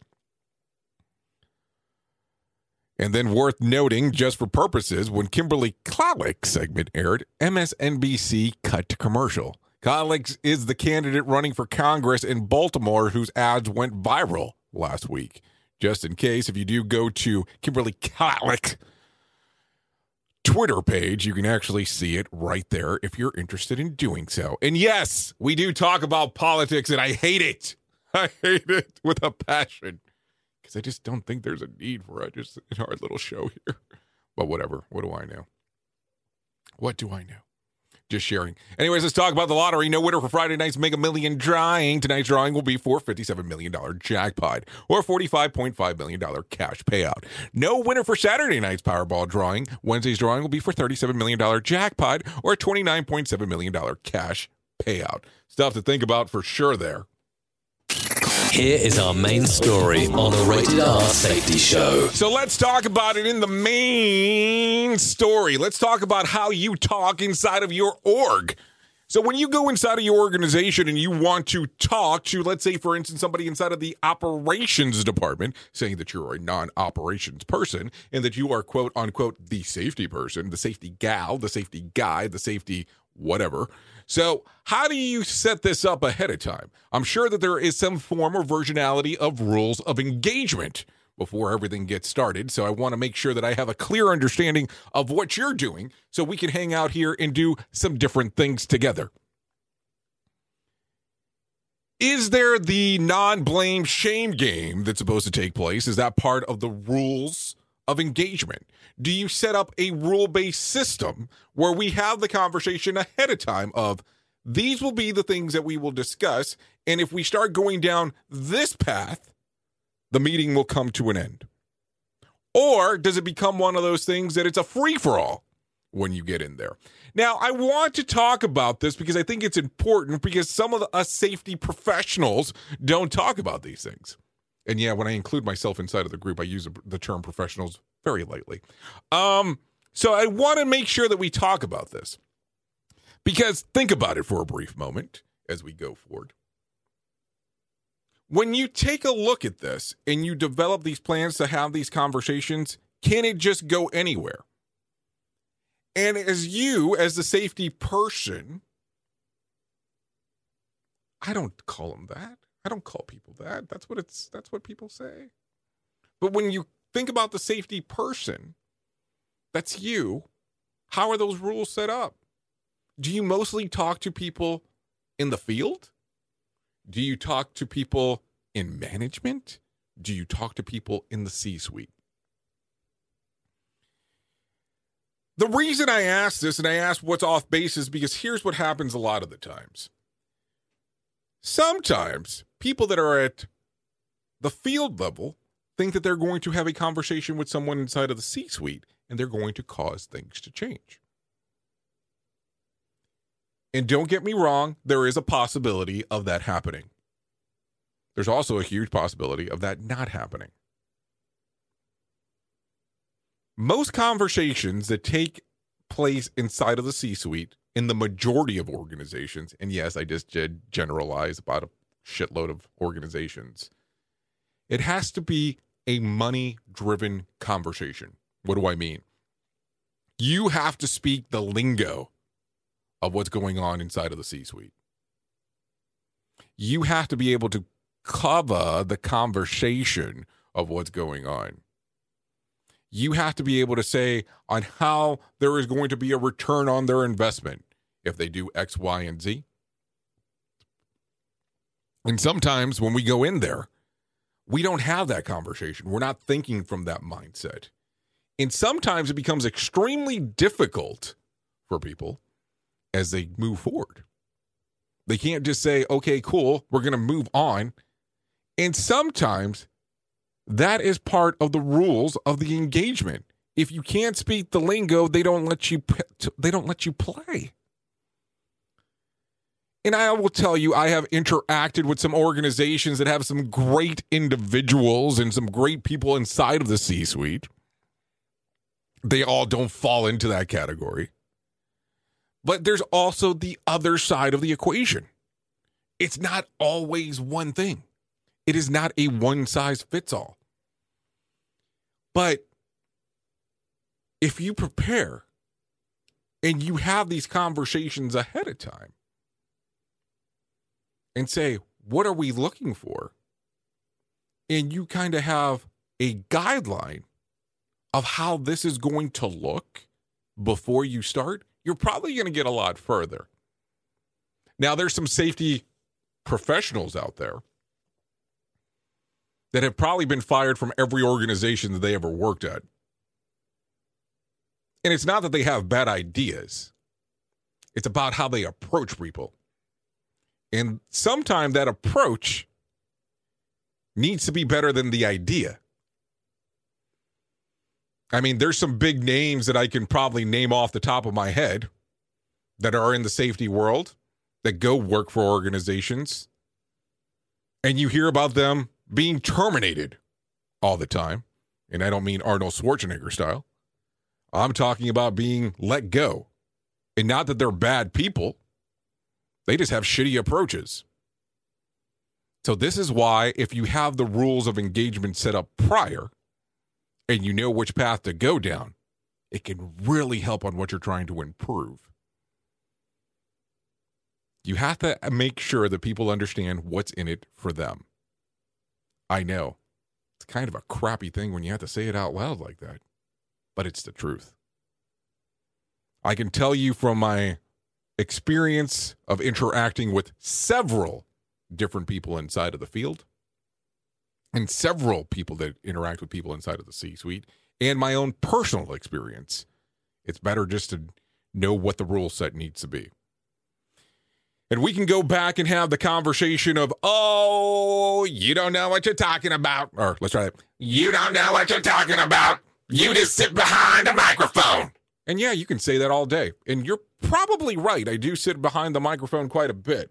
And then worth noting, just for purposes, when Kimberly Klalick's segment aired, M S N B C cut to commercial. Klalick is the candidate running for Congress in Baltimore whose ads went viral last week. Just in case, if you do go to Kimberly Klalick's Twitter page, you can actually see it right there if you're interested in doing so. And yes, we do talk about politics, and I hate it. I hate it with a passion because I just don't think there's a need for it. Just in our little show here. But whatever. What do I know? What do I know? Just sharing. Anyways, let's talk about the lottery. No winner for Friday night's Mega Million drawing. Tonight's drawing will be for fifty-seven million dollars jackpot or forty-five point five million dollars cash payout. No winner for Saturday night's Powerball drawing. Wednesday's drawing will be for thirty-seven million dollars jackpot or twenty-nine point seven million dollars cash payout. Stuff to think about for sure there. Here is our main story on the Rated R Safety Show. So let's talk about it in the main story. Let's talk about how you talk inside of your org. So when you go inside of your organization and you want to talk to, let's say, for instance, somebody inside of the operations department, saying that you're a non-operations person and that you are, quote, unquote, the safety person, the safety gal, the safety guy, the safety whatever. So how do you set this up ahead of time? I'm sure that there is some form or versionality of rules of engagement before everything gets started. So I want to make sure that I have a clear understanding of what you're doing so we can hang out here and do some different things together. Is there the non-blame shame game that's supposed to take place? Is that part of the rules of engagement? Do you set up a rule-based system where we have the conversation ahead of time of these will be the things that we will discuss, and if we start going down this path, the meeting will come to an end? Or does it become one of those things that it's a free-for-all when you get in there? Now, I want to talk about this because I think it's important because some of the, us safety professionals don't talk about these things. And yeah, when I include myself inside of the group, I use the term professionals very lightly. Um, so I want to make sure that we talk about this because think about it for a brief moment as we go forward. When you take a look at this and you develop these plans to have these conversations, can it just go anywhere? And as you, as the safety person, I don't call them that. I don't call people that. That's what it's, that's what people say. But when you think about the safety person, that's you. How are those rules set up? Do you mostly talk to people in the field? Do you talk to people in management? Do you talk to people in the C-suite? The reason I ask this and I ask what's off base is because here's what happens a lot of the times. Sometimes people that are at the field level think that they're going to have a conversation with someone inside of the C-suite and they're going to cause things to change. And don't get me wrong, there is a possibility of that happening. There's also a huge possibility of that not happening. Most conversations that take place inside of the C-suite in the majority of organizations, and yes, I just did generalize about a shitload of organizations, it has to be a money-driven conversation. What do I mean? You have to speak the lingo of what's going on inside of the C-suite. You have to be able to cover the conversation of what's going on. You have to be able to say on how there is going to be a return on their investment if they do X, Y, and Z. And sometimes when we go in there, we don't have that conversation. We're not thinking from that mindset. And sometimes it becomes extremely difficult for people as they move forward. They can't just say, okay, cool, we're going to move on. And sometimes that is part of the rules of the engagement. If you can't speak the lingo, they don't let you they don't let you play. And I will tell you, I have interacted with some organizations that have some great individuals and some great people inside of the C-suite. They all don't fall into that category. But there's also the other side of the equation. It's not always one thing. It is not a one-size-fits-all. But if you prepare and you have these conversations ahead of time and say, what are we looking for? And you kind of have a guideline of how this is going to look before you start, you're probably going to get a lot further. Now, there's some safety professionals out there that have probably been fired from every organization that they ever worked at. And it's not that they have bad ideas. It's about how they approach people. And sometimes that approach needs to be better than the idea. I mean, there's some big names that I can probably name off the top of my head that are in the safety world that go work for organizations. And you hear about them being terminated all the time. And I don't mean Arnold Schwarzenegger style. I'm talking about being let go. And not that they're bad people. They just have shitty approaches. So this is why if you have the rules of engagement set up prior and you know which path to go down, it can really help on what you're trying to improve. You have to make sure that people understand what's in it for them. I know it's kind of a crappy thing when you have to say it out loud like that, but it's the truth. I can tell you from my experience of interacting with several different people inside of the field and several people that interact with people inside of the C-suite and my own personal experience, it's better just to know what the rule set needs to be. And we can go back and have the conversation of, oh, you don't know what you're talking about. Or let's try that. You don't know what you're talking about. You just sit behind a microphone. And yeah, you can say that all day. And you're probably right. I do sit behind the microphone quite a bit.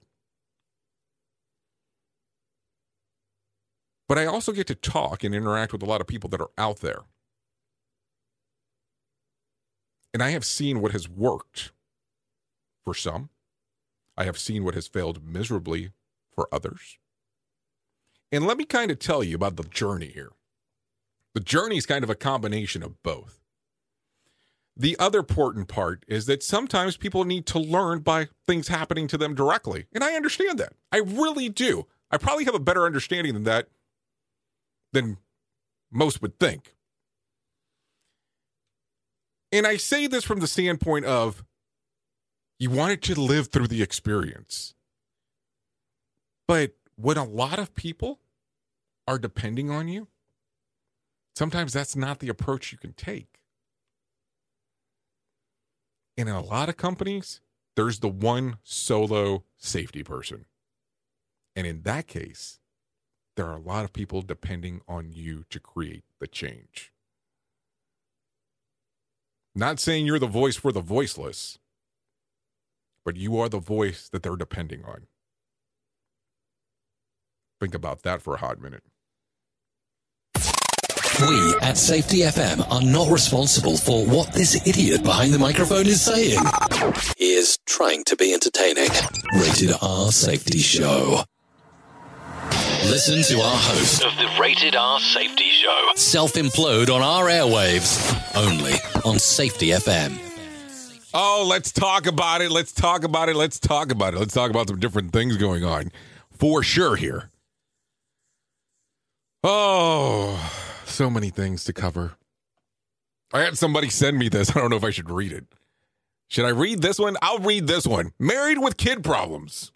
But I also get to talk and interact with a lot of people that are out there. And I have seen what has worked for some. I have seen what has failed miserably for others. And let me kind of tell you about the journey here. The journey is kind of a combination of both. The other important part is that sometimes people need to learn by things happening to them directly. And I understand that. I really do. I probably have a better understanding than that than most would think. And I say this from the standpoint of you wanted to live through the experience. But when a lot of people are depending on you, sometimes that's not the approach you can take. And in a lot of companies, there's the one solo safety person. And in that case, there are a lot of people depending on you to create the change. Not saying you're the voice for the voiceless, but you are the voice that they're depending on. Think about that for a hot minute. We at Safety F M are not responsible for what this idiot behind the microphone is saying. He is trying to be entertaining. Rated R Safety Show. Listen to our host of the Rated R Safety Show self-implode on our airwaves only on Safety F M. Oh, let's talk about it. Let's talk about it. Let's talk about it. Let's talk about some different things going on for sure here. Oh, so many things to cover. I had somebody send me this. I don't know if I should read it. Should I read this one? I'll read this one. Married with kid problems.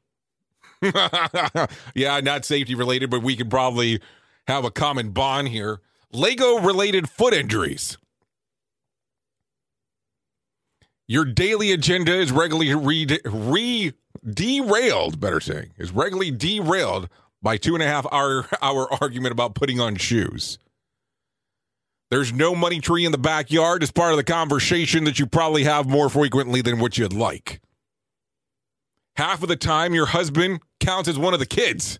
Yeah, not safety related, but we could probably have a common bond here. Lego related foot injuries. Your daily agenda is regularly re-, re derailed, better saying, is regularly derailed by two and a half hour, hour argument about putting on shoes. There's no money tree in the backyard as part of the conversation that you probably have more frequently than what you'd like. Half of the time, your husband counts as one of the kids.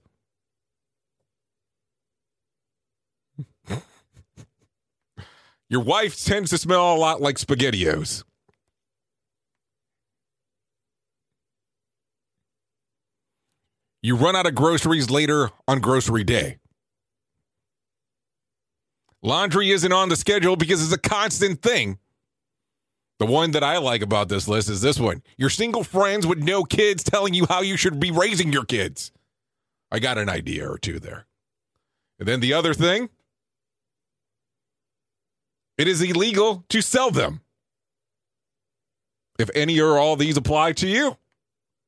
Your wife tends to smell a lot like SpaghettiOs. You run out of groceries later on grocery day. Laundry isn't on the schedule because it's a constant thing The one that I like about this list is this one. Your single friends with no kids telling you how you should be raising your kids. I got an idea or two there. And then the other thing, it is illegal to sell them. If any or all these apply to you,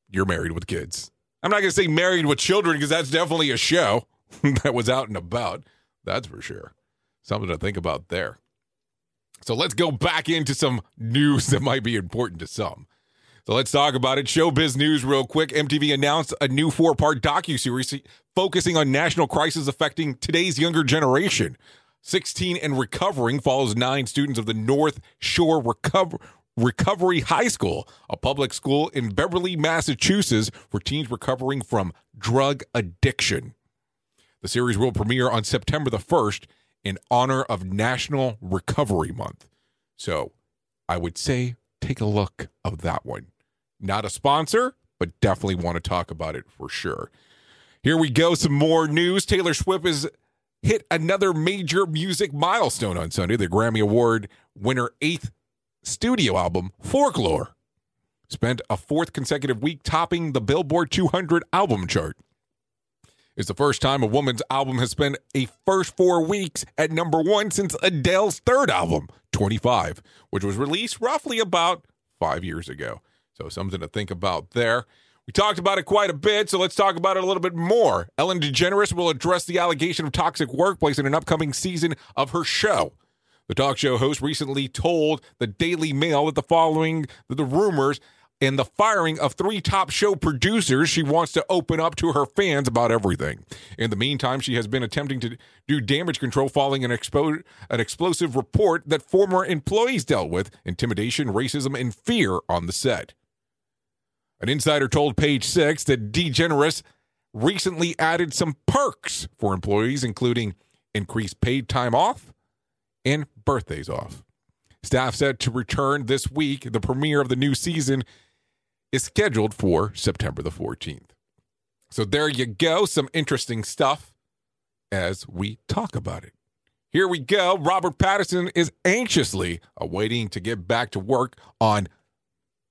you're married with kids. I'm not going to say married with children because that's definitely a show that was out and about. That's for sure. Something to think about there. So let's go back into some news that might be important to some. So let's talk about it. Showbiz news real quick. M T V announced a new four-part docuseries focusing on national crises affecting today's younger generation. sixteen and Recovering follows nine students of the North Shore Recover Recovery High School, a public school in Beverly, Massachusetts, for teens recovering from drug addiction. The series will premiere on September the first in honor of National Recovery Month. So I would say take a look of that one. Not a sponsor, but definitely want to talk about it for sure. Here we go. Some more news. Taylor Swift is hit another major music milestone on Sunday. The Grammy Award winner eighth studio album, Folklore, spent a fourth consecutive week topping the Billboard two hundred album chart. It's the first time a woman's album has spent a first four weeks at number one since Adele's third album, twenty-five, which was released roughly about five years ago. So something to think about there. We talked about it quite a bit, so let's talk about it a little bit more. Ellen DeGeneres will address the allegation of toxic workplace in an upcoming season of her show. The talk show host recently told the Daily Mail that the following the rumors and the firing of three top show producers, she wants to open up to her fans about everything. In the meantime, she has been attempting to do damage control following an, expo- an explosive report that former employees dealt with, intimidation, racism, and fear on the set. An insider told Page Six that DeGeneres recently added some perks for employees, including increased paid time off and birthdays off. Staff set to return this week. The premiere of the new season is scheduled for September the fourteenth. So there you go. Some interesting stuff as we talk about it. Here we go. Robert Pattinson is anxiously awaiting to get back to work on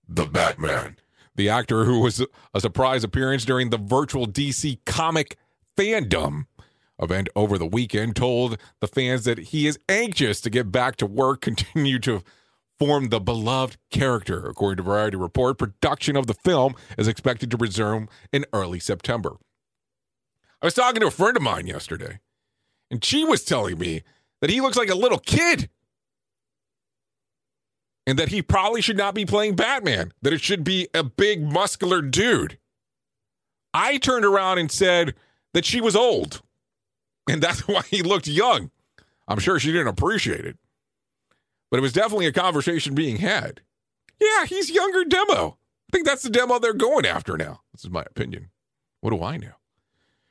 The Batman. The actor, who was a surprise appearance during the virtual D C comic fandom event over the weekend, told the fans that he is anxious to get back to work, continue to form the beloved character. According to Variety Report, production of the film is expected to resume in early September. I was talking to a friend of mine yesterday, and she was telling me that he looks like a little kid and that he probably should not be playing Batman, that it should be a big muscular dude. I turned around and said that she was old, and that's why he looked young. I'm sure she didn't appreciate it, but it was definitely a conversation being had. Yeah, he's younger demo. I think that's the demo they're going after now. This is my opinion. What do I know?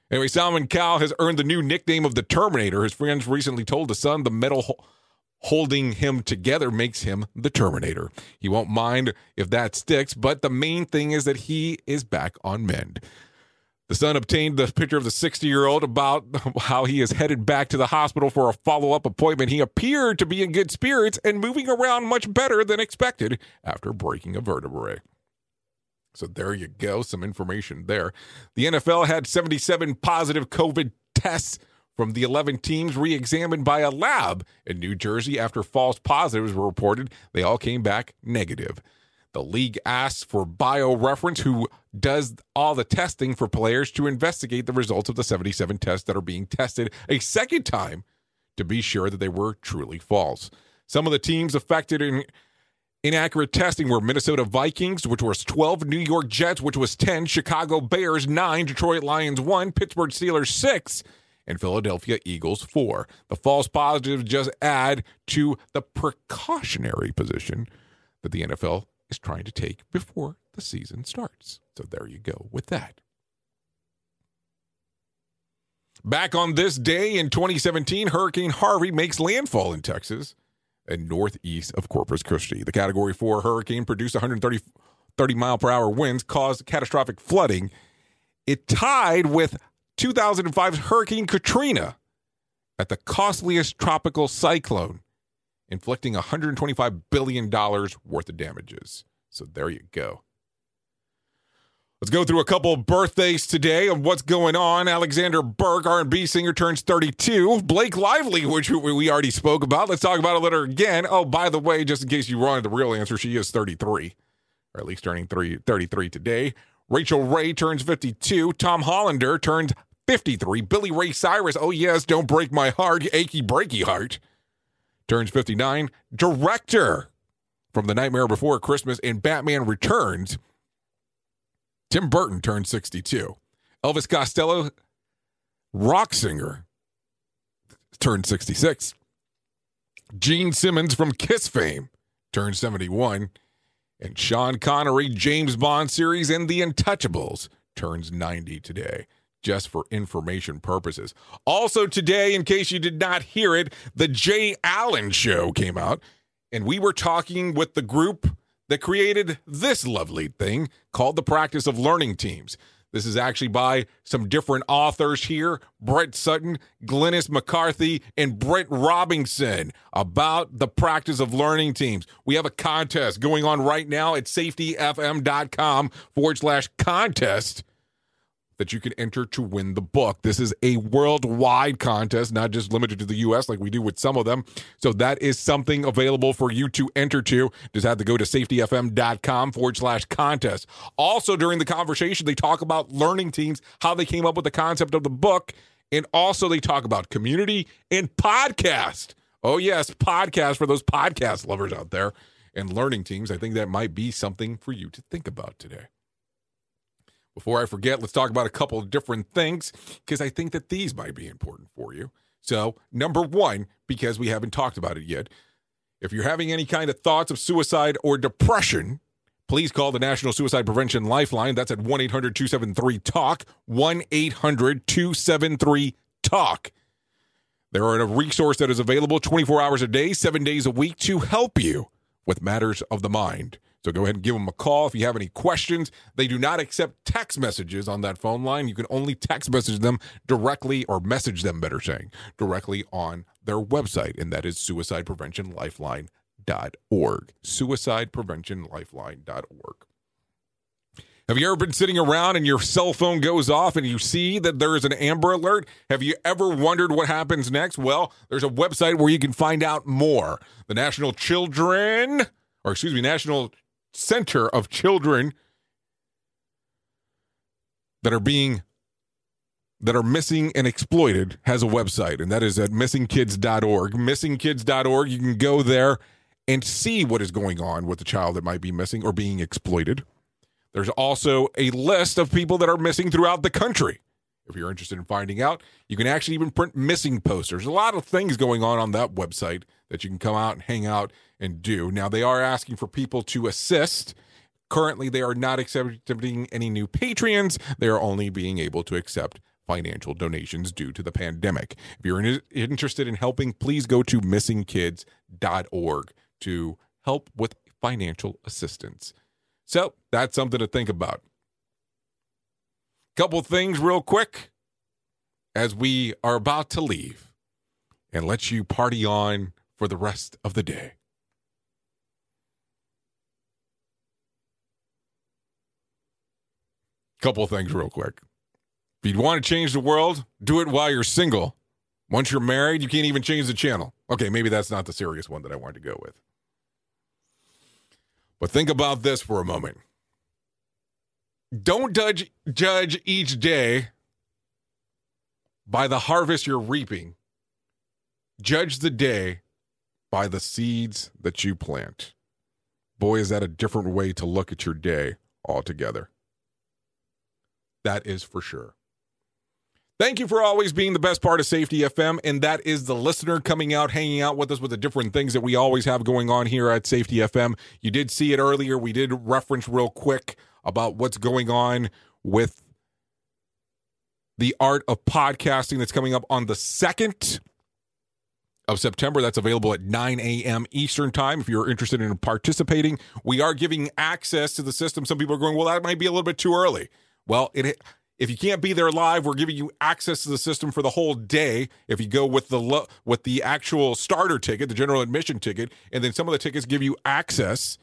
Anyway, Salman Kyle has earned the new nickname of the Terminator. His friends recently told The Sun the metal ho- holding him together makes him the Terminator. He won't mind if that sticks, but the main thing is that he is back on mend. The Sun obtained the picture of the sixty-year-old about how he is headed back to the hospital for a follow-up appointment. He appeared to be in good spirits and moving around much better than expected after breaking a vertebrae. So there you go, some information there. The N F L had seventy-seven positive COVID tests from the eleven teams re-examined by a lab in New Jersey after false positives were reported. They all came back negative. The league asks for BioReference, who does all the testing for players, to investigate the results of the seventy-seven tests that are being tested a second time to be sure that they were truly false. Some of the teams affected in inaccurate testing were Minnesota Vikings, which was twelve, New York Jets, which was ten, Chicago Bears, nine, Detroit Lions, one, Pittsburgh Steelers, six, and Philadelphia Eagles, four. The false positives just add to the precautionary position that the N F L is trying to take before the season starts. So there you go with that. Back on this day in twenty seventeen, Hurricane Harvey makes landfall in Texas and northeast of Corpus Christi. The Category four hurricane produced one hundred thirty mile per hour winds, caused catastrophic flooding. It tied with two thousand five's Hurricane Katrina at the costliest tropical cyclone inflicting one hundred twenty-five billion dollars worth of damages. So there you go. Let's go through a couple of birthdays today of what's going on. Alexander Burke, R and B singer, turns thirty-two. Blake Lively, which we already spoke about. Let's talk about it later again. Oh, by the way, just in case you wanted the real answer, she is thirty-three, or at least turning thirty-three today. Rachel Ray turns fifty-two. Tom Hollander turns fifty-three. Billy Ray Cyrus, oh yes, don't break my heart, achy breaky heart, turns fifty-nine. Director from The Nightmare Before Christmas and Batman Returns, Tim Burton, turned sixty-two. Elvis Costello, rock singer, turned sixty-six. Gene Simmons from Kiss fame turned seventy-one. And Sean Connery, James Bond series, and The Untouchables turns ninety today, just for information purposes. Also today, in case you did not hear it, the Jay Allen Show came out, and we were talking with the group that created this lovely thing called the Practice of Learning Teams. This is actually by some different authors here, Brett Sutton, Glennis McCarthy, and Brett Robinson, about the practice of learning teams. We have a contest going on right now at safetyfm.com forward slash contest that you can enter to win the book. This is a worldwide contest, not just limited to the U S like we do with some of them. So that is something available for you to enter to. Just have to go to safetyfm.com forward slash contest. Also, during the conversation, they talk about learning teams, how they came up with the concept of the book, and also they talk about community and podcast. Oh, yes, podcast for those podcast lovers out there, and learning teams. I think that might be something for you to think about today. Before I forget, let's talk about a couple of different things, because I think that these might be important for you. So, number one, because we haven't talked about it yet, if you're having any kind of thoughts of suicide or depression, please call the National Suicide Prevention Lifeline. That's at one eight hundred two seven three TALK, one eight hundred two seven three TALK. There are a resource that is available twenty-four hours a day, seven days a week, to help you with matters of the mind. So go ahead and give them a call if you have any questions. They do not accept text messages on that phone line. You can only text message them directly, or message them, better saying, directly on their website, and that is suicide prevention lifeline dot org. suicide prevention lifeline dot org. Have you ever been sitting around and your cell phone goes off and you see that there is an Amber Alert? Have you ever wondered what happens next? Well, there's a website where you can find out more. The National Children, or excuse me, National Center of Children that are being that are missing and exploited has a website, and that is at missing kids dot org. missing kids dot org. You can go there and see what is going on with the child that might be missing or being exploited. There's also a list of people that are missing throughout the country. If you're interested in finding out, you can actually even print missing posters. There's a lot of things going on on that website that you can come out and hang out and do. Now, they are asking for people to assist. Currently, they are not accepting any new Patreons. They are only being able to accept financial donations due to the pandemic. If you're in- interested in helping, please go to missing kids dot org to help with financial assistance. So that's something to think about. Couple things real quick as we are about to leave and let you party on for the rest of the day. Couple things real quick. If you want to change the world, do it while you're single. Once you're married, you can't even change the channel. Okay, maybe that's not the serious one that I wanted to go with. But think about this for a moment. Don't judge, judge each day by the harvest you're reaping. Judge the day by the seeds that you plant. Boy, is that a different way to look at your day altogether. That is for sure. Thank you for always being the best part of Safety F M, and that is the listener coming out, hanging out with us with the different things that we always have going on here at Safety F M. You did see it earlier. We did reference real quick about what's going on with the art of podcasting that's coming up on the second of September. That's available at nine a.m. Eastern time. If you're interested in participating, we are giving access to the system. Some people are going, well, that might be a little bit too early. Well, it If you can't be there live, we're giving you access to the system for the whole day. If you go with the lo- with the actual starter ticket, the general admission ticket, and then some of the tickets give you access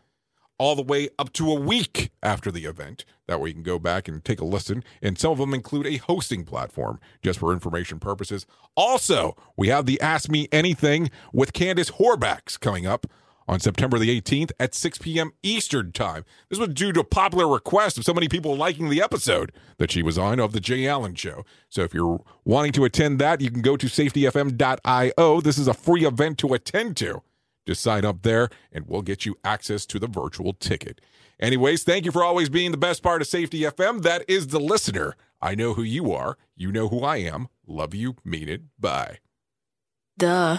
all the way up to a week after the event. That way you can go back and take a listen. And some of them include a hosting platform just for information purposes. Also, we have the Ask Me Anything with Candace Horbacks coming up on September the eighteenth at six p.m. Eastern time. This was due to a popular request of so many people liking the episode that she was on of the Jay Allen Show. So if you're wanting to attend that, you can go to safety f m dot io. This is a free event to attend to. Just sign up there, and we'll get you access to the virtual ticket. Anyways, thank you for always being the best part of Safety F M. That is the listener. I know who you are. You know who I am. Love you. Mean it. Bye. Duh.